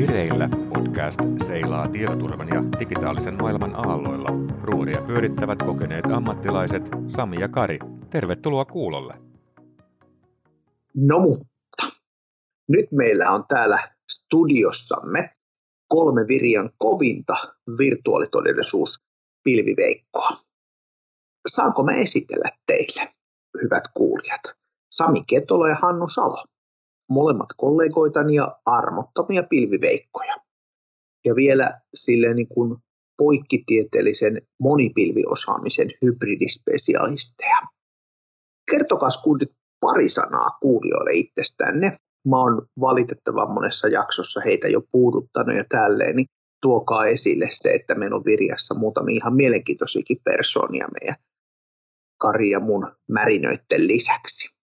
Vireillä podcast seilaa tietoturvan ja digitaalisen maailman aalloilla. Ruoria pyörittävät kokeneet ammattilaiset Sami ja Kari. Tervetuloa kuulolle. No mutta, nyt meillä on täällä studiossamme kolme Virian kovinta virtuaalitodellisuuspilviveikkoa. Saanko mä esitellä teille, hyvät kuulijat, Sami Ketola ja Hannu Salo. Molemmat kollegoitani ja armottomia pilviveikkoja. Ja vielä silleen niin kuin poikkitieteellisen monipilviosaamisen hybridispesialisteja. Kertokas kuulit pari sanaa kuulijoille itsestänne. Mä oon valitettavan monessa jaksossa heitä jo puuduttanut ja tälleen, niin tuokaa esille se, että meillä on Viriassa muutamia ihan mielenkiintoisiakin persoonia meidän Kari ja mun märinöitten lisäksi.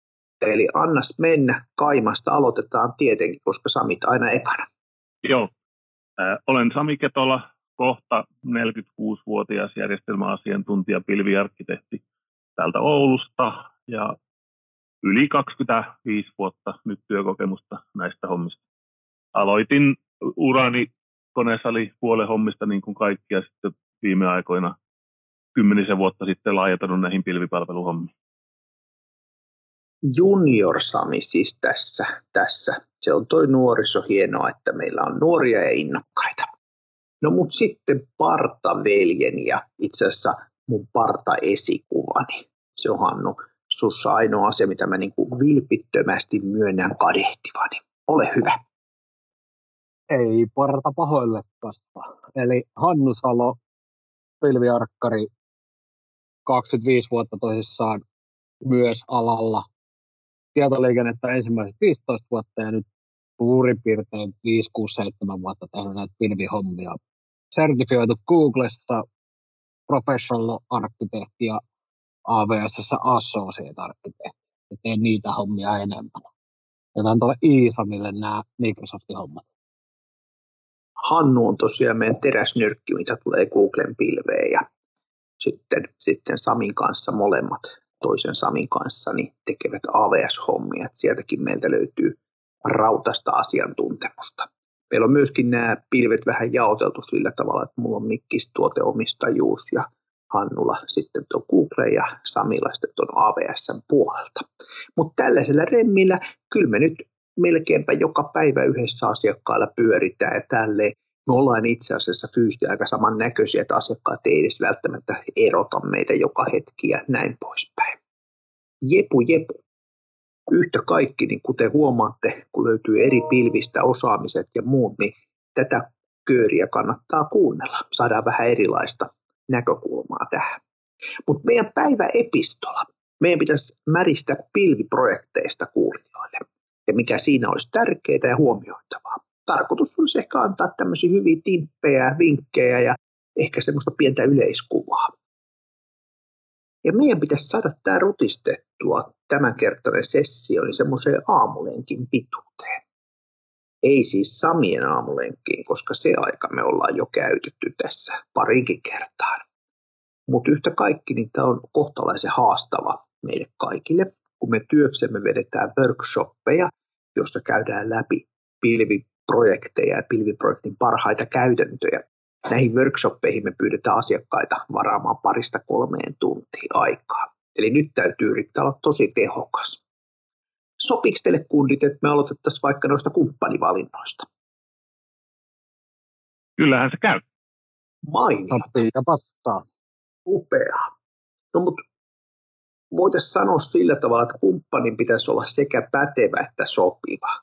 Eli annas mennä, Kaimasta aloitetaan tietenkin, koska Samit aina ekana. Joo, olen Sami Ketola, kohta 46-vuotias järjestelmäasiantuntija, pilviarkkitehti täältä Oulusta ja yli 25 vuotta nyt työkokemusta näistä hommista. Aloitin urani konesalipuolen hommista niin kuin kaikkia sitten viime aikoina 10 vuotta sitten laajentanut näihin pilvipalveluhommiin. Junior Sami siis tässä. Se on toi nuoriso, hienoa, että meillä on nuoria ja innokkaita. No mut sitten partaveljeni ja itse asiassa mun partaesikuvani. Se on Hannu, sussa ainoa asia, mitä mä niin kuin vilpittömästi myönnän kadehtivani. Ole hyvä. Ei parta pahoille tästä. Eli Hannu Salo, pilviarkkari, 25 vuotta tosissaan myös alalla. Tietoliikennettä ensimmäiset 15 vuotta ja nyt suurin piirtein 5-7 vuotta tehnyt näitä pilvihommia. Sertifioitu Googlessa, professional arkkitehti ja AWS:ssä associate arkkitehti. Teen niitä hommia enemmän. Jätän tuolle Iisamille nämä Microsoftin hommat. Hannu on tosiaan meidän teräsnyrkki, mitä tulee Googlen pilveen ja sitten Samin kanssa molemmat. Toisen Samin kanssa niin tekevät AWS-hommia. Sieltäkin meiltä löytyy rautasta asiantuntemusta. Meillä on myöskin nämä pilvet vähän jaoteltu sillä tavalla, että mulla on Mikkis tuoteomistajuus ja Hannulla sitten tuon Google ja Samilla sitten tuon AWS:n puolelta. Mutta tällaisella remmillä kyllä me nyt melkeinpä joka päivä yhdessä asiakkailla pyöritään ja tälleen. Me ollaan itse asiassa fyysisesti aika samannäköisiä, että asiakkaat ei edes välttämättä erota meitä joka hetki ja näin poispäin. Jepu. Yhtä kaikki, niin kuten huomaatte, kun löytyy eri pilvistä osaamiset ja muut, niin tätä kööriä kannattaa kuunnella. Saadaan vähän erilaista näkökulmaa tähän. Mutta meidän päiväepistola. Meidän pitäisi märistä pilviprojekteista kuulijoille ja mikä siinä olisi tärkeää ja huomioitavaa. Tarkoitus olisi ehkä antaa tämmöisiä hyviä timppejä ja vinkkejä ja ehkä semmoista pientä yleiskuvaa. Ja meidän pitäisi saada tämä rutistettua tämänkertainen sessio niin semmoiseen aamulenkin pituuteen. Ei siis Samien aamulenkiin, koska se aika me ollaan jo käytetty tässä parinkin kertaan. Mutta yhtä kaikki niin tämä on kohtalaisen haastava meille kaikille, kun me työksemme vedetään workshoppeja, jossa käydään läpi pilviprojekteja ja pilviprojektin parhaita käytäntöjä. Näihin workshoppeihin me pyydetään asiakkaita varaamaan 2-3 tuntia aikaa. Eli nyt täytyy yrittää olla tosi tehokas. Sopiiko teille kundit, että me aloitettaisiin vaikka noista kumppanivalinnoista? Kyllähän se käy. Mainiota. Upeaa. No mutta voitaisiin sanoa sillä tavalla, että kumppanin pitäisi olla sekä pätevä että sopiva.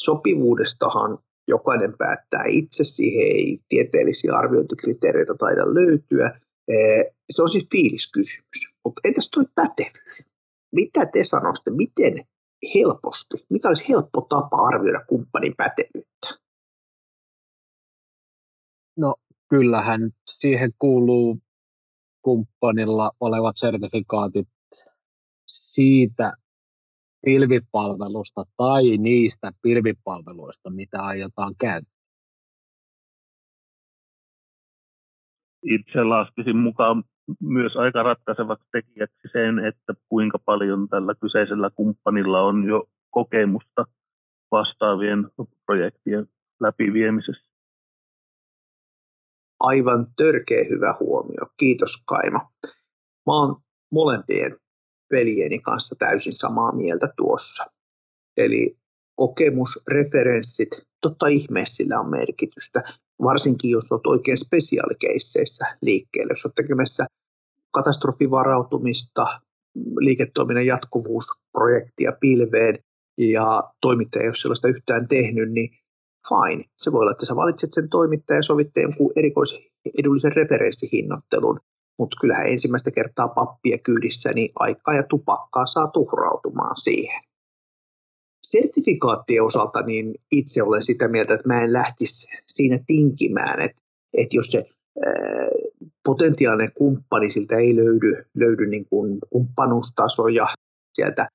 Sopivuudestahan jokainen päättää itse, siihen ei tieteellisiä arviointikriteereitä taida löytyä. Se on siis fiiliskysymys. Mutta entäs tuo pätevyys? Mitä te sanoisitte, miten helposti, mikä olisi helppo tapa arvioida kumppanin pätevyyttä? No kyllähän siihen kuuluu kumppanilla olevat sertifikaatit siitä pilvipalvelusta tai niistä pilvipalveluista, mitä aiotaan käyttää. Itse laskisin mukaan myös aika ratkaisevaksi tekijäksi sen, että kuinka paljon tällä kyseisellä kumppanilla on jo kokemusta vastaavien projektien läpiviemisessä. Aivan törkeä hyvä huomio. Kiitos Kaima. Mä oon molempien veljeni kanssa täysin samaa mieltä tuossa. Eli kokemusreferenssit, totta ihmeessä sillä on merkitystä. Varsinkin jos olet oikein spesiaalikeisseissä liikkeelle, jos olet tekemässä katastrofivarautumista, liiketoiminnan jatkuvuusprojektia pilveen ja toimittaja ei ole sellaista yhtään tehnyt, niin fine. Se voi olla, että sä valitset sen toimittajan ja sovitte jonkun erikoisen edullisen referenssihinnottelun, mutta kyllähän ensimmäistä kertaa pappia kyydissä, niin aikaa ja tupakkaa saa tuhrautumaan siihen. Sertifikaattien osalta niin itse olen sitä mieltä, että mä en lähtisi siinä tinkimään, että jos se potentiaalinen kumppani, siltä ei löydy niin kuin kumppanuustasoja sieltä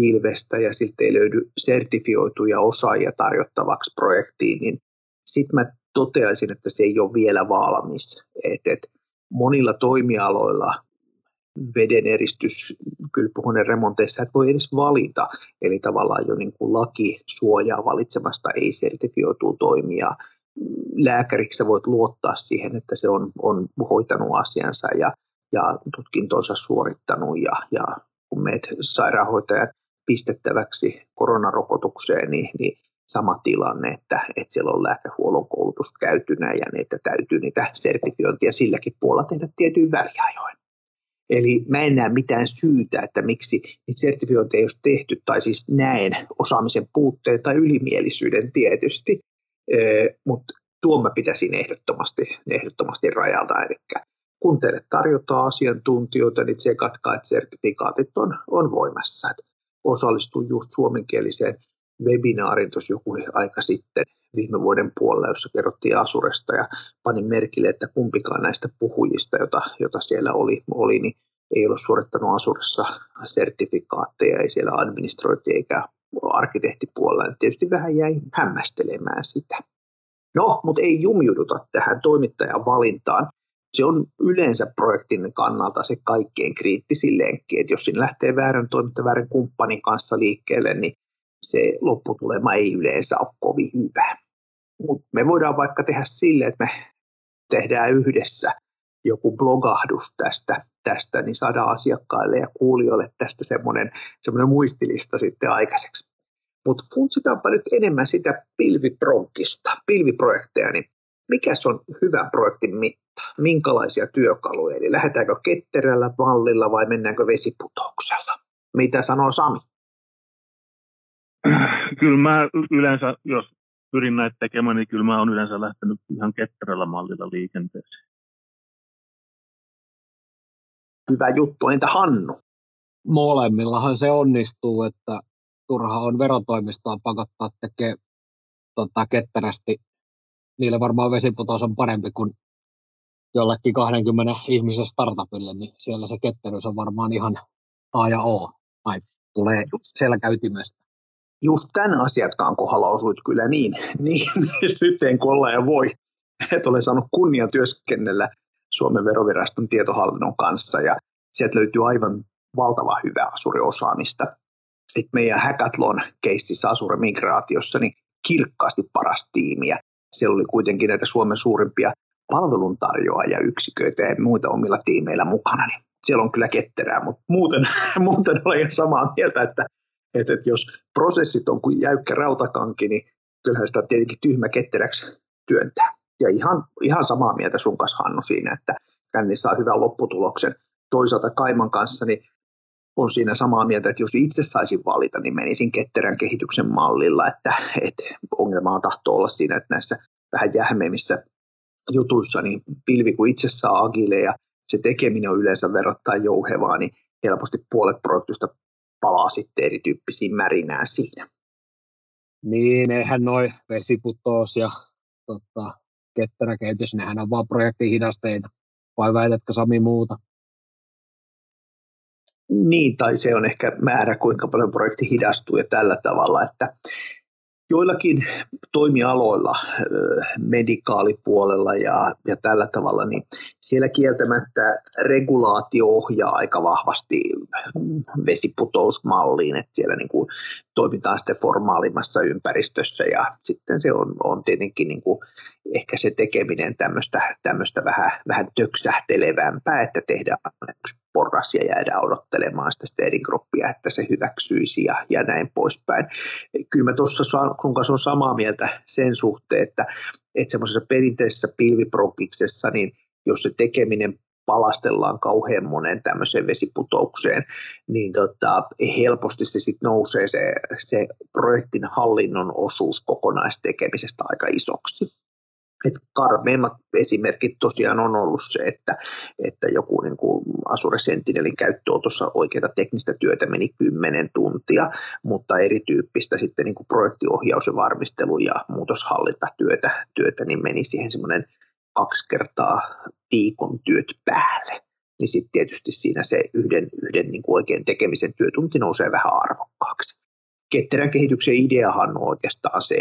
pilvestä ja siltä ei löydy sertifioituja osaajia tarjottavaksi projektiin, niin sitten mä toteaisin, että se ei ole vielä valmis. Et monilla toimialoilla vedeneristys, kylpyhuoneen remonteissa et voi edes valita, eli tavallaan jo niin kuin laki suojaa valitsemasta ei sertifioitua toimijaa. Lääkäriksi voit luottaa siihen, että se on hoitanut asiansa ja tutkintonsa suorittanut ja kun menet sairaanhoitajan pistettäväksi koronarokotukseen, niin sama tilanne, että siellä on lääkehuollon koulutus käytynä ja niitä täytyy niitä sertifiointia silläkin puolella tehdä tietyin väliajoin. Eli mä en näe mitään syytä, että miksi niitä sertifiointia ei olisi tehty, tai siis näen osaamisen puutteen tai ylimielisyyden tietysti. Mutta tuon mä pitäisin ehdottomasti rajalta, eli kun teille tarjotaan asiantuntijoita, niin tsekatkaa, että sertifikaatit on voimassa. Osallistuin just suomenkieliseen webinaariin tuossa joku aika sitten viime vuoden puolella, jossa kerrottiin Azuresta ja panin merkille, että kumpikaan näistä puhujista, jota siellä oli niin ei ole suorittanut Azuressa sertifikaatteja, ei siellä administrointi eikä arkkitehtipuolella, niin tietysti vähän jäi hämmästelemään sitä. No, mutta ei jumiuduta tähän toimittajan valintaan. Se on yleensä projektin kannalta se kaikkein kriittisin lenkki, että jos siinä lähtee väärän kumppanin kanssa liikkeelle, niin se lopputulema ei yleensä ole kovin hyvä. Mutta me voidaan vaikka tehdä sille, että me tehdään yhdessä joku blogahdus tästä, niin saadaan asiakkaille ja kuulijoille tästä semmoinen muistilista sitten aikaiseksi. Mutta funtsitaanpa nyt enemmän sitä pilviprojekteja, niin mikä on hyvän projektin mitta? Minkälaisia työkaluja? Eli lähdetäänkö ketterällä mallilla vai mennäänkö vesiputouksella? Mitä sanoo Sami? Kyllä mä yleensä, jos pyrin näitä tekemään, niin kyllä mä oon yleensä lähtenyt ihan ketterällä mallilla liikenteeseen. Hyvä juttu. Entä Hannu? Molemmillahan se onnistuu, että turha on verotoimistaan pakottaa tekemään ketterästi. Niille varmaan vesiputous on parempi kuin jollekin 20 ihmisen startupille, niin siellä se ketteryys on varmaan ihan A ja O. Tai tulee selkäytimestä. Just tämän asiakkaan kohdalla osuit kyllä niin nyt en kolleen voi. Et ole saanut kunnia työskennellä Suomen veroviraston tietohallinnon kanssa, ja sieltä löytyy aivan valtava hyvää Azure-osaamista. Et meidän Hackathon-keississä Azure-migraatiossa niin kirkkaasti paras tiimiä. Siellä oli kuitenkin näitä Suomen suurimpia palveluntarjoajayksiköitä ja muita omilla tiimeillä mukana. Niin siellä on kyllä ketterää, mutta muuten olen samaa mieltä, että jos prosessit on kuin jäykkä rautakanki, niin kyllähän sitä tietenkin tyhmä ketteräksi työntää. Ja ihan samaa mieltä sun kanssa, Hannu, siinä, että känni saa hyvän lopputuloksen. Toisaalta Kaiman kanssa niin on siinä samaa mieltä, että jos itse saisin valita, niin menisin ketterän kehityksen mallilla. Että ongelmaa tahtoo olla siinä, että näissä vähän jähmeimmissä jutuissa, niin pilvi kun itse saa agile ja se tekeminen on yleensä verrattain jouhevaa, niin helposti puolet projektista palaa sitten erityyppisiin märinään siinä. Niin, eihän noi vesiputous ja ketterä kehitys, nehän on vaan projektin hidasteita, vai väitätkö Sami muuta? Niin, tai se on ehkä määrä, kuinka paljon projekti hidastuu ja tällä tavalla, että joillakin toimialoilla, medikaalipuolella ja tällä tavalla, niin siellä kieltämättä regulaatio ohjaa aika vahvasti vesiputousmalliin, että siellä niin kuin toimitaan sitten formaalimmassa ympäristössä, ja sitten se on tietenkin niin kuin ehkä se tekeminen tämmöistä vähän töksähtelevämpää, että tehdään yksi porras ja jäädään odottelemaan sitä steering groupia, että se hyväksyisi ja näin poispäin. Kyllä mä tuossa sun kanssa on samaa mieltä sen suhteen, että semmoisessa perinteisessä pilviprogiksessa, niin jos se tekeminen palastellaan kauhean monen tämmöiseen vesiputoukseen, niin helposti se sitten nousee se projektin hallinnon osuus kokonaistekemisestä aika isoksi. Et karmeimmat esimerkit tosiaan on ollut se, että joku niin kuin Azure Sentinelin käyttöönotossa oikeaa teknistä työtä meni 10 tuntia, mutta erityyppistä sitten niin kuin projektiohjaus ja varmistelu ja muutoshallintatyötä niin meni siihen semmoinen 2 kertaa viikon työt päälle, niin sitten tietysti siinä se yhden niin kuin oikein tekemisen työtunti nousee vähän arvokkaaksi. Ketterän kehityksen ideahan on oikeastaan se,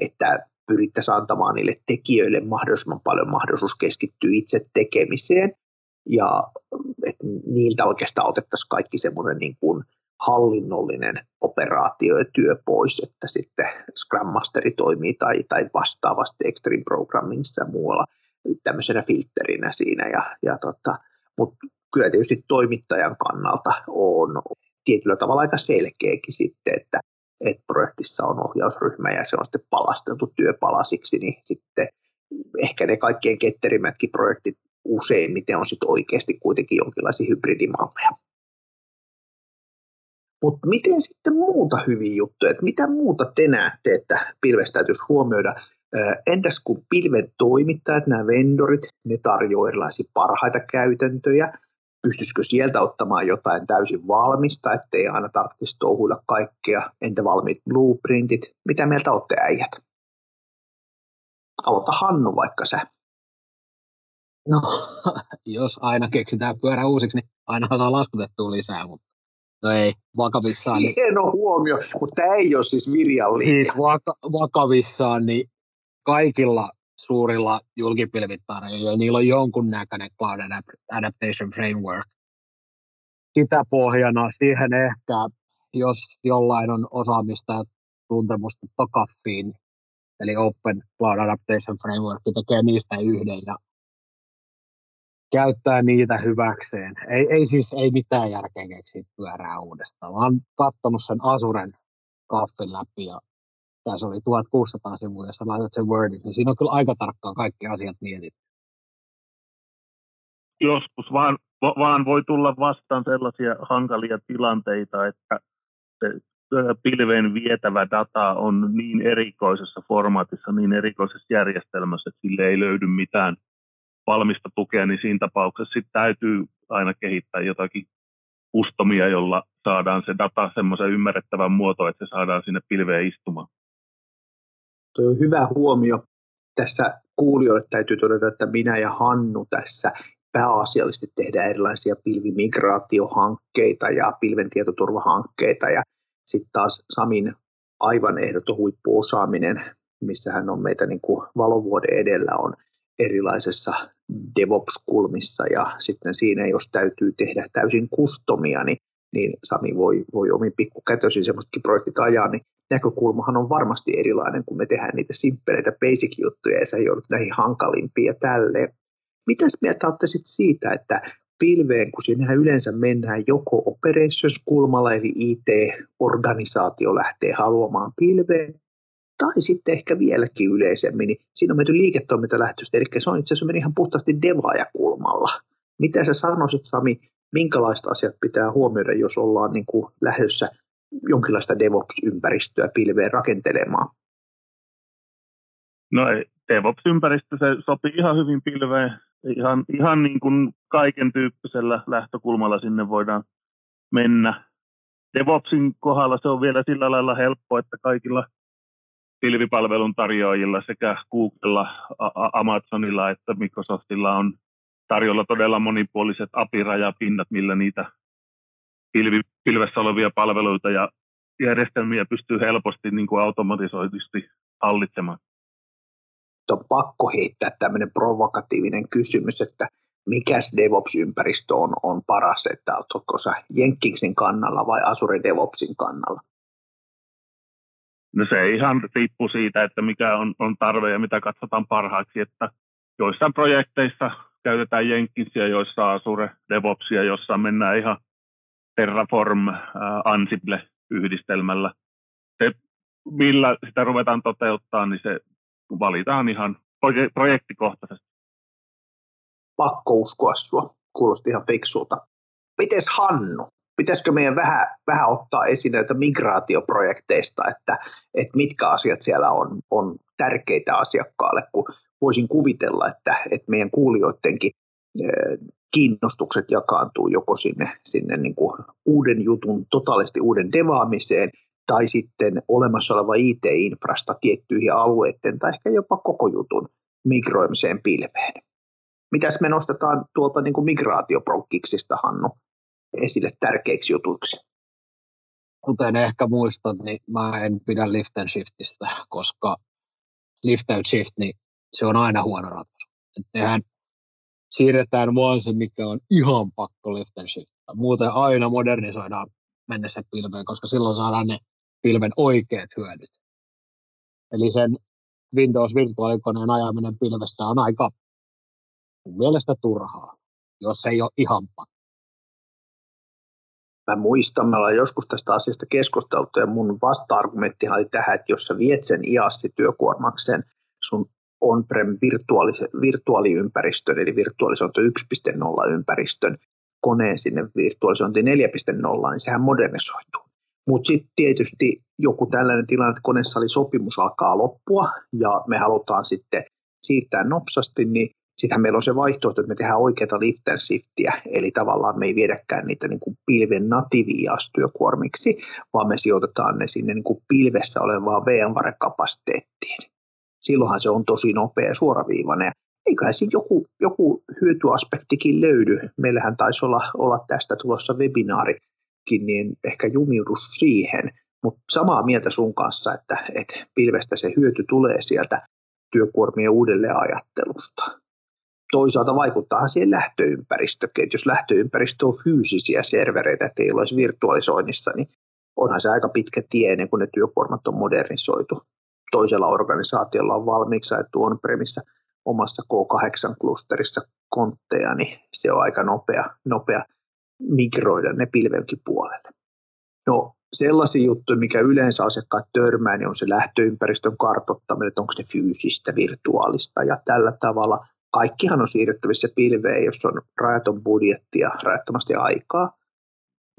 että pyrittäisiin antamaan niille tekijöille mahdollisimman paljon mahdollisuus keskittyä itse tekemiseen, ja että niiltä oikeastaan otettaisiin kaikki semmoinen niin kuin hallinnollinen operaatio ja työ pois, että sitten Scrum Masteri toimii tai vastaavasti Extreme Programmingissa ja muualla tämmöisenä filtterinä siinä. Mutta kyllä tietysti toimittajan kannalta on tietyllä tavalla aika selkeäkin sitten, että projektissa on ohjausryhmä ja se on sitten palasteltu työpalasiksi, niin sitten ehkä ne kaikkien ketterimmätkin projektit useimmiten on sitten oikeasti kuitenkin jonkinlaisia hybridimalleja. Mutta miten sitten muuta hyviä juttuja, että mitä muuta te näette, että pilvestä täytyisi huomioida? Entäs kun pilven toimittajat, nämä vendorit, ne tarjoaa erilaisia parhaita käytäntöjä, pystyisikö sieltä ottamaan jotain täysin valmista, ettei aina tarvitsisi touhuilla kaikkea, entä valmiit blueprintit, mitä mieltä olette äijät? Aloita Hannu vaikka sä. No, jos aina keksitään pyörä uusiksi, niin aina saa laskutettua lisää, mutta no ei, vakavissaan. Hieno huomio, mutta tämä ei ole siis Mirjan liike. Siis vakavissaan, niin kaikilla suurilla julkipilvitarjoajilla, niillä on jonkunnäköinen Cloud Adaptation Framework. Sitä pohjana siihen ehkä, jos jollain on osaamista ja tuntemusta TOCAFiin, eli Open Cloud Adaptation Framework, tekee niistä yhden ja käyttää niitä hyväkseen. Ei mitään järkeä keksiä pyörää uudestaan. Mä oon katsonut sen Azuren kaffin läpi ja tässä oli 1600 sivua, jossa laitat sen Wordin, niin siinä on kyllä aika tarkkaan kaikki asiat mietitty. Joskus vaan voi tulla vastaan sellaisia hankalia tilanteita, että se pilveen vietävä data on niin erikoisessa formaatissa, niin erikoisessa järjestelmässä, että sille ei löydy mitään valmista tukea, niin siinä tapauksessa sit täytyy aina kehittää jotakin customia, jolla saadaan se data semmoisen ymmärrettävän muotoon, että se saadaan sinne pilveen istumaan. Tuo on hyvä huomio. Tässä kuulijoille täytyy todeta, että minä ja Hannu tässä pääasiallisesti tehdään erilaisia pilvimigraatiohankkeita ja pilven tietoturvahankkeita, ja sitten taas Samin aivan ehdoton huippuosaaminen, missä hän on meitä niin kuin valovuoden edellä, on erilaisessa DevOps-kulmissa, ja sitten siinä, jos täytyy tehdä täysin kustomia, niin Sami voi omin pikkukätöisiin semmoisetkin projektit ajaa, niin näkökulmahan on varmasti erilainen, kun me tehdään niitä simppeleitä basic-juttuja, ja sä joudut näihin hankalimpiin ja tälleen. Mitäs mieltä olette sitten siitä, että pilveen, kun sinähän yleensä mennään joko operations-kulmalla, eli IT-organisaatio lähtee haluamaan pilveen, tai sitten ehkä vieläkin yleisemmin, niin siinä on menty liiketoimintalähtöistä, eli se on itse asiassa ihan puhtaasti devaajakulmalla. Mitä sä sanoisit, Sami, minkälaiset asiat pitää huomioida, jos ollaan niin kuin lähdössä jonkinlaista DevOps-ympäristöä pilveen rakentelemaan? No DevOps-ympäristö, se sopii ihan hyvin pilveen, ihan niin kuin kaiken tyyppisellä lähtökulmalla sinne voidaan mennä. DevOpsin kohdalla se on vielä sillä lailla helppo, että kaikilla pilvipalvelun tarjoajilla sekä Googlella, Amazonilla että Microsoftilla on tarjolla todella monipuoliset API-rajapinnat, millä niitä pilvessä olevia palveluita ja järjestelmiä pystyy helposti niin kuin automatisoidusti hallitsemaan. On pakko heittää tämmöinen provokatiivinen kysymys, että mikäs DevOps-ympäristö on paras, että oletko sä Jenkinsin kannalla vai Azure DevOpsin kannalla? No se ihan riippuu siitä, että mikä on tarve ja mitä katsotaan parhaaksi, että joissain projekteissa käytetään Jenkinsia, joissa Azure DevOpsia, jossa mennään ihan Terraform Ansible-yhdistelmällä. Se, millä sitä ruvetaan toteuttaa, niin se valitaan ihan projektikohtaisesti. Pakko uskoa sua. Kuulosti ihan fiksulta. Mites Hannu? Pitäisikö meidän vähän ottaa esiin näitä migraatioprojekteista, että mitkä asiat siellä on tärkeitä asiakkaalle, kun voisin kuvitella, että meidän kuulijoidenkin kiinnostukset jakaantuu joko sinne niin kuin uuden jutun, totaalisesti uuden devaamiseen, tai sitten olemassa oleva IT-infrasta tiettyihin alueiden tai ehkä jopa koko jutun migroimiseen pilveen. Mitäs me nostetaan tuolta niin kuin migraatioprojekteista, Hannu, esille tärkeiksi jutuiksi? Kuten ehkä muistat, niin mä en pidä lift and shiftistä, koska lift and shift, niin se on aina huono ratkaisu. Nehän siirretään vaan se, mikä on ihan pakko lift and shiftta. Muuten aina modernisoidaan mennessä pilveen, koska silloin saadaan ne pilven oikeat hyödyt. Eli sen Windows-virtuaalikoneen ajaminen pilvessä on aika mielestä turhaa, jos ei ole ihan pakko. Mä muistan, me ollaan joskus tästä asiasta keskusteltu ja mun vasta-argumenttihan oli tähän, että jos sä viet sen IaaS työkuormakseen sun on-prem virtuaaliympäristön, eli virtualisointi 1.0-ympäristön koneen sinne virtualisointi 4.0, niin sehän modernisoituu. Mutta sitten tietysti joku tällainen tilanne, että koneessa oli sopimus alkaa loppua ja me halutaan sitten siirtää nopsasti, niin sittenhän meillä on se vaihtoehto, että me tehdään oikeata lift and shiftiä, eli tavallaan me ei viedäkään niitä niin kuin pilven natiivi-IaaS-työkuormiksi, vaan me sijoitetaan ne sinne niin kuin pilvessä olevaan VMware-kapasiteettiin. Silloinhan se on tosi nopea ja suoraviivainen. Eiköhän siinä joku hyötyaspektikin löydy. Meillähän taisi olla tästä tulossa webinaarikin, niin ehkä jumiudu siihen. Mutta samaa mieltä sun kanssa, että pilvestä se hyöty tulee sieltä työkuormien uudelleenajattelusta. Toisaalta vaikuttaahan siihen lähtöympäristökin, että jos lähtöympäristö on fyysisiä servereitä, ettei ole edes virtualisoinnissa, niin onhan se aika pitkä tie ennen kuin ne työkuormat on modernisoitu. Toisella organisaatiolla on valmiiksi saettu on-premissä omassa K8-klusterissa kontteja, niin se on aika nopea migroida ne pilvenkin puolelle. No sellaisia juttuja, mikä yleensä asiakkaat törmää, niin on se lähtöympäristön kartoittaminen, että onko se fyysistä, virtuaalista ja tällä tavalla. Kaikkihan on siirrettävissä pilveen, jos on rajaton budjetti ja rajattomasti aikaa.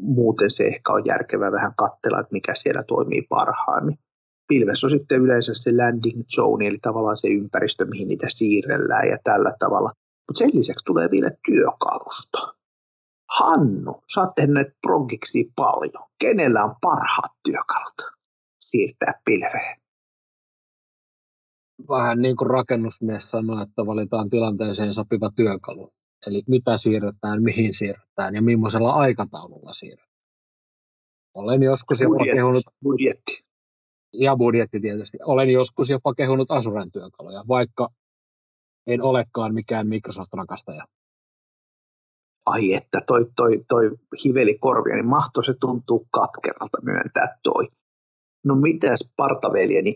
Muuten se ehkä on järkevää vähän katsella, että mikä siellä toimii parhaimmin. Pilvessä on sitten yleensä se landing zone, eli tavallaan se ympäristö, mihin niitä siirrellään ja tällä tavalla. Mutta sen lisäksi tulee vielä työkalusto. Hannu, sä oot tehnyt näitä progiksi paljon. Kenellä on parhaat työkalut siirtää pilveen? Vähän niin kuin rakennusmies sanoi, että valitaan tilanteeseen sopiva työkalu. Eli mitä siirretään, mihin siirretään ja millaisella aikataululla siirretään. Olen joskus jopa kehunut... Budjetti. Ja budjetti tietysti. Olen joskus jopa kehunut Azuren työkaluja, vaikka en olekaan mikään Microsoft-rakastaja. Ai että, toi hiveli korvia, niin mahtoi se tuntuu katkeralta myöntää toi. No mitäs partaveljeni?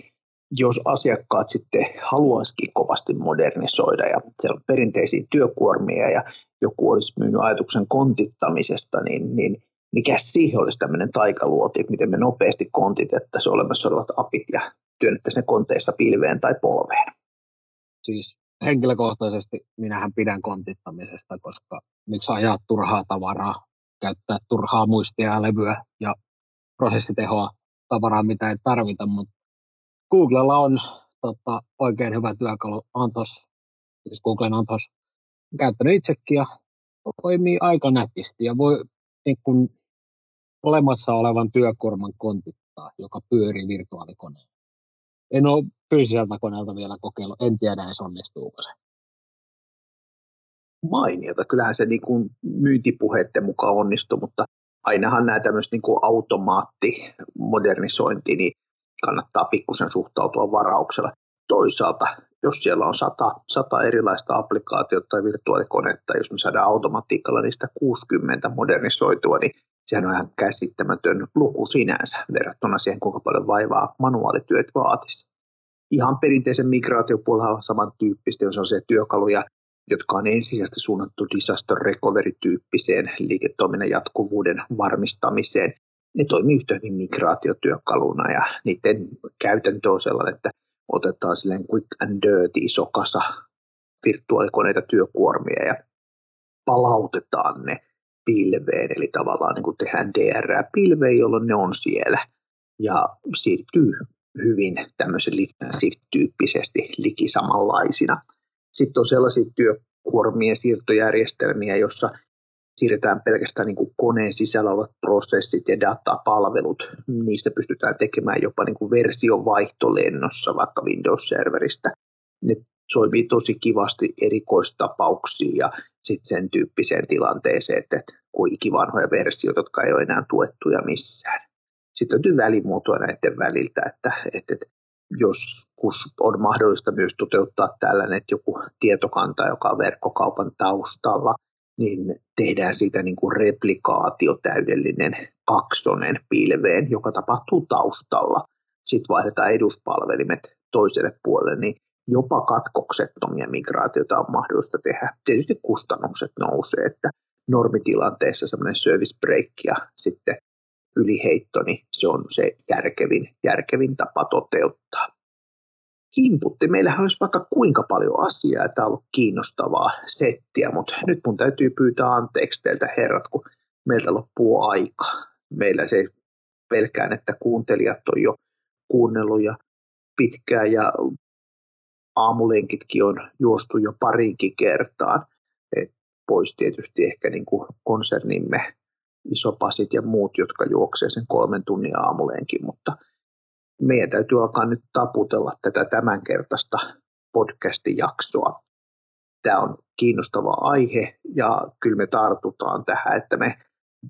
Jos asiakkaat sitten haluaisikin kovasti modernisoida ja siellä on perinteisiä työkuormia ja joku olisi myynyt ajatuksen kontittamisesta, niin mikä siihen olisi tämmöinen taikaluoti, että miten me nopeasti kontitettaisiin olemassa olevat apit ja työnnettäisiin ne konteista pilveen tai polveen? Siis henkilökohtaisesti minähän pidän kontittamisesta, koska miksi ajaa turhaa tavaraa, käyttää turhaa muistia ja levyä ja prosessitehoa tavaraa, mitä ei tarvita, mutta Googlella on oikein hyvä työkalu Anthos, siis Googlen Anthos. Olen käyttänyt itsekin ja toimii aika nätisti ja voi niin kuin olemassa olevan työkuorman kontittaa, joka pyörii virtuaalikoneen. En ole fyysiseltä koneelta vielä kokeillut, en tiedä edes onnistuuko se. Mainiota, kyllähän se niin kuin myyntipuheiden mukaan onnistuu, mutta ainahan nämä tämmöiset niin kuin automaatti-modernisointi, niin kannattaa pikkusen suhtautua varauksella. Toisaalta, jos siellä on 100 erilaista applikaatiota tai virtuaalikonetta, jos me saadaan automatiikalla niistä 60 modernisoitua, niin Sehän on ihan käsittämätön luku sinänsä verrattuna siihen, kuinka paljon vaivaa manuaalityöt vaatisi. Ihan perinteisen migraatiopuolella on samantyyppistä, jos on se työkaluja, jotka on ensisijaisesti suunnattu disaster recovery-tyyppiseen liiketoiminnan jatkuvuuden varmistamiseen. Ne toimii yhtä hyvin migraatiotyökaluna ja niiden käytäntö on sellainen, että otetaan silleen quick and dirty iso kasa virtuaalikoneita työkuormia ja palautetaan ne pilveen, eli tavallaan niin kuin tehdään DR-pilveen, jolloin ne on siellä ja siirtyy hyvin tämmöisen lift-tyyppisesti liki samanlaisina. Sitten on sellaisia työkuormien siirtojärjestelmiä, jossa siirretään pelkästään niin kuin koneen sisällä olevat prosessit ja datapalvelut. Niistä pystytään tekemään jopa niin kuin versionvaihtolennossa vaikka Windows-serveristä. Ne toimii tosi kivasti erikoistapauksiin ja sitten sen tyyppiseen tilanteeseen, että kun ikivanhoja versioita, jotka ei ole enää tuettuja missään. Sitten löytyy välimuotoa näiden väliltä, että joskus on mahdollista myös toteuttaa tällainen, että joku tietokanta, joka on verkkokaupan taustalla, niin tehdään siitä niin kuin replikaatio täydellinen kaksonen pilveen, joka tapahtuu taustalla. Sitten vaihdetaan eduspalvelimet toiselle puolelle, niin jopa katkoksettomia migraatioita on mahdollista tehdä. Tietysti kustannukset nousee, että normitilanteessa semmoinen service break ja sitten yliheitto, niin se on se järkevin tapa toteuttaa. Kimputti. Meillähän olisi vaikka kuinka paljon asiaa, että on ollut kiinnostavaa settiä, mutta nyt mun täytyy pyytää anteeksi teiltä herrat, kun meiltä loppuu aika. Meillä se pelkään, että kuuntelijat on jo kuunnellut ja pitkään ja aamulenkitkin on juostu jo pariinkin kertaan. Et pois tietysti ehkä niin kuin konsernimme isopasit ja muut, jotka juoksevat sen 3 tunnin aamulenkin, mutta meidän täytyy alkaa nyt taputella tätä tämänkertaista podcast-jaksoa. Tämä on kiinnostava aihe ja kyllä me tartutaan tähän, että me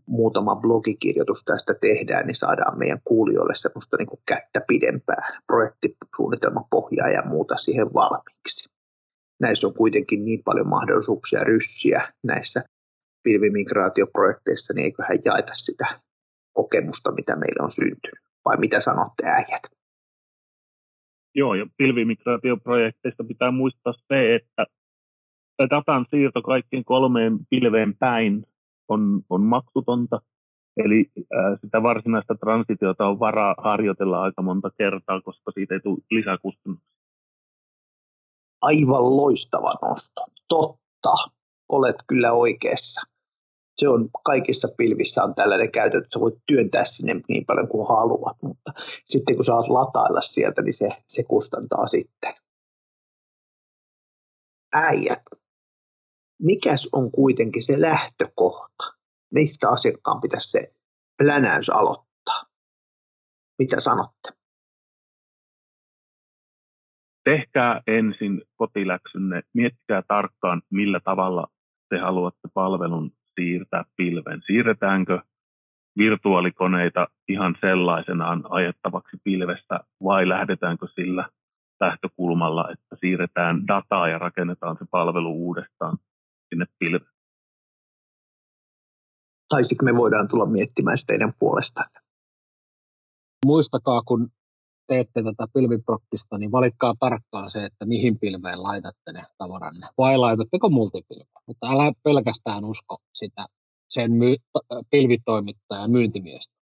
muutama blogikirjoitus tästä tehdään, niin saadaan meidän kuulijoille semmoista niin kuin kättä pidempää projektisuunnitelmapohjaa ja muuta siihen valmiiksi. Näissä on kuitenkin niin paljon mahdollisuuksia ryssiä näissä pilvimigraatioprojekteissa, niin eiköhän jaeta sitä kokemusta, mitä meillä on syntynyt. Vai mitä sanotte äijät? Joo, ja pilvimigraatioprojekteista pitää muistaa se, että datan siirto kaikkien 3 pilveen päin on maksutonta. Eli sitä varsinaista transitiota on varaa harjoitella aika monta kertaa, koska siitä ei tule lisäkustannuksia. Aivan loistava nosto. Totta. Olet kyllä oikeassa. Se on kaikissa pilvissä on tällainen käytäntö, että sä voit työntää sinne niin paljon kuin haluat, mutta sitten kun saat latailla sieltä, niin se kustantaa sitten. Äijät, mikäs on kuitenkin se lähtökohta? Mistä asiakkaan pitäisi se plänäys aloittaa? Mitä sanotte? Tehkää ensin kotiläksynne, miettikää tarkkaan, millä tavalla te haluatte palvelun siirtää pilven. Siirretäänkö virtuaalikoneita ihan sellaisenaan ajettavaksi pilvestä vai lähdetäänkö sillä lähtökulmalla, että siirretään dataa ja rakennetaan se palvelu uudestaan sinne pilveen? Tai sitten me voidaan tulla miettimään teidän puolestanne. Muistakaa, kun teette tätä pilviprokkista, niin valitkaa tarkkaan se, että mihin pilveen laitatte ne tavaranne. Vai laitatteko multipilveen? Mutta älä pelkästään usko sitä sen pilvitoimittajan myyntimiestä.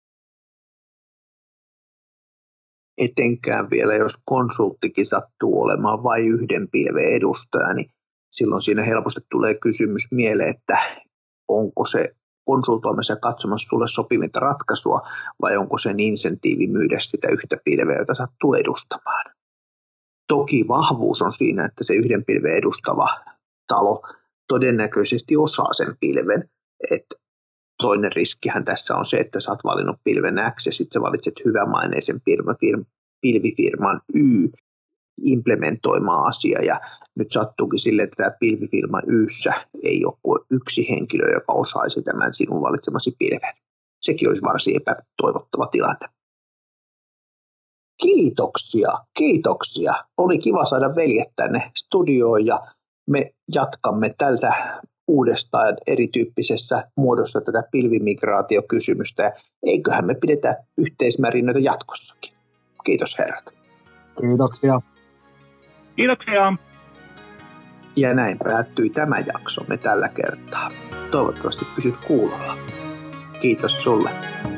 Etenkään vielä, jos konsulttikin sattuu olemaan vain yhden pilven edustaja, niin silloin siinä helposti tulee kysymys mieleen, että onko se konsultoimassa ja katsomassa sulle sopivinta ratkaisua, vai onko sen insentiivi myydä sitä yhtä pilveä, jota sattuu edustamaan. Toki vahvuus on siinä, että se yhden pilven edustava talo todennäköisesti osaa sen pilven. Et toinen riskihän tässä on se, että sä oot valinnut pilven X ja sitten sä valitset hyvämaineisen pilvifirman Y implementoimaan asiaa ja nyt sattuukin sille, että tämä pilvifirma Yssä ei ole kuin yksi henkilö, joka osaisi tämän sinun valitsemasi pilven. Sekin olisi varsin epätoivottava tilanne. Kiitoksia. Oli kiva saada veljet tänne studioon ja me jatkamme tältä uudestaan erityyppisessä muodossa tätä pilvimigraatiokysymystä, ja eiköhän me pidetä yhteismärinöitä jatkossakin. Kiitos herrat. Kiitoksia. Kiitoksia. Ja näin päättyi tämä jaksomme tällä kertaa. Toivottavasti pysyt kuulolla. Kiitos sulle.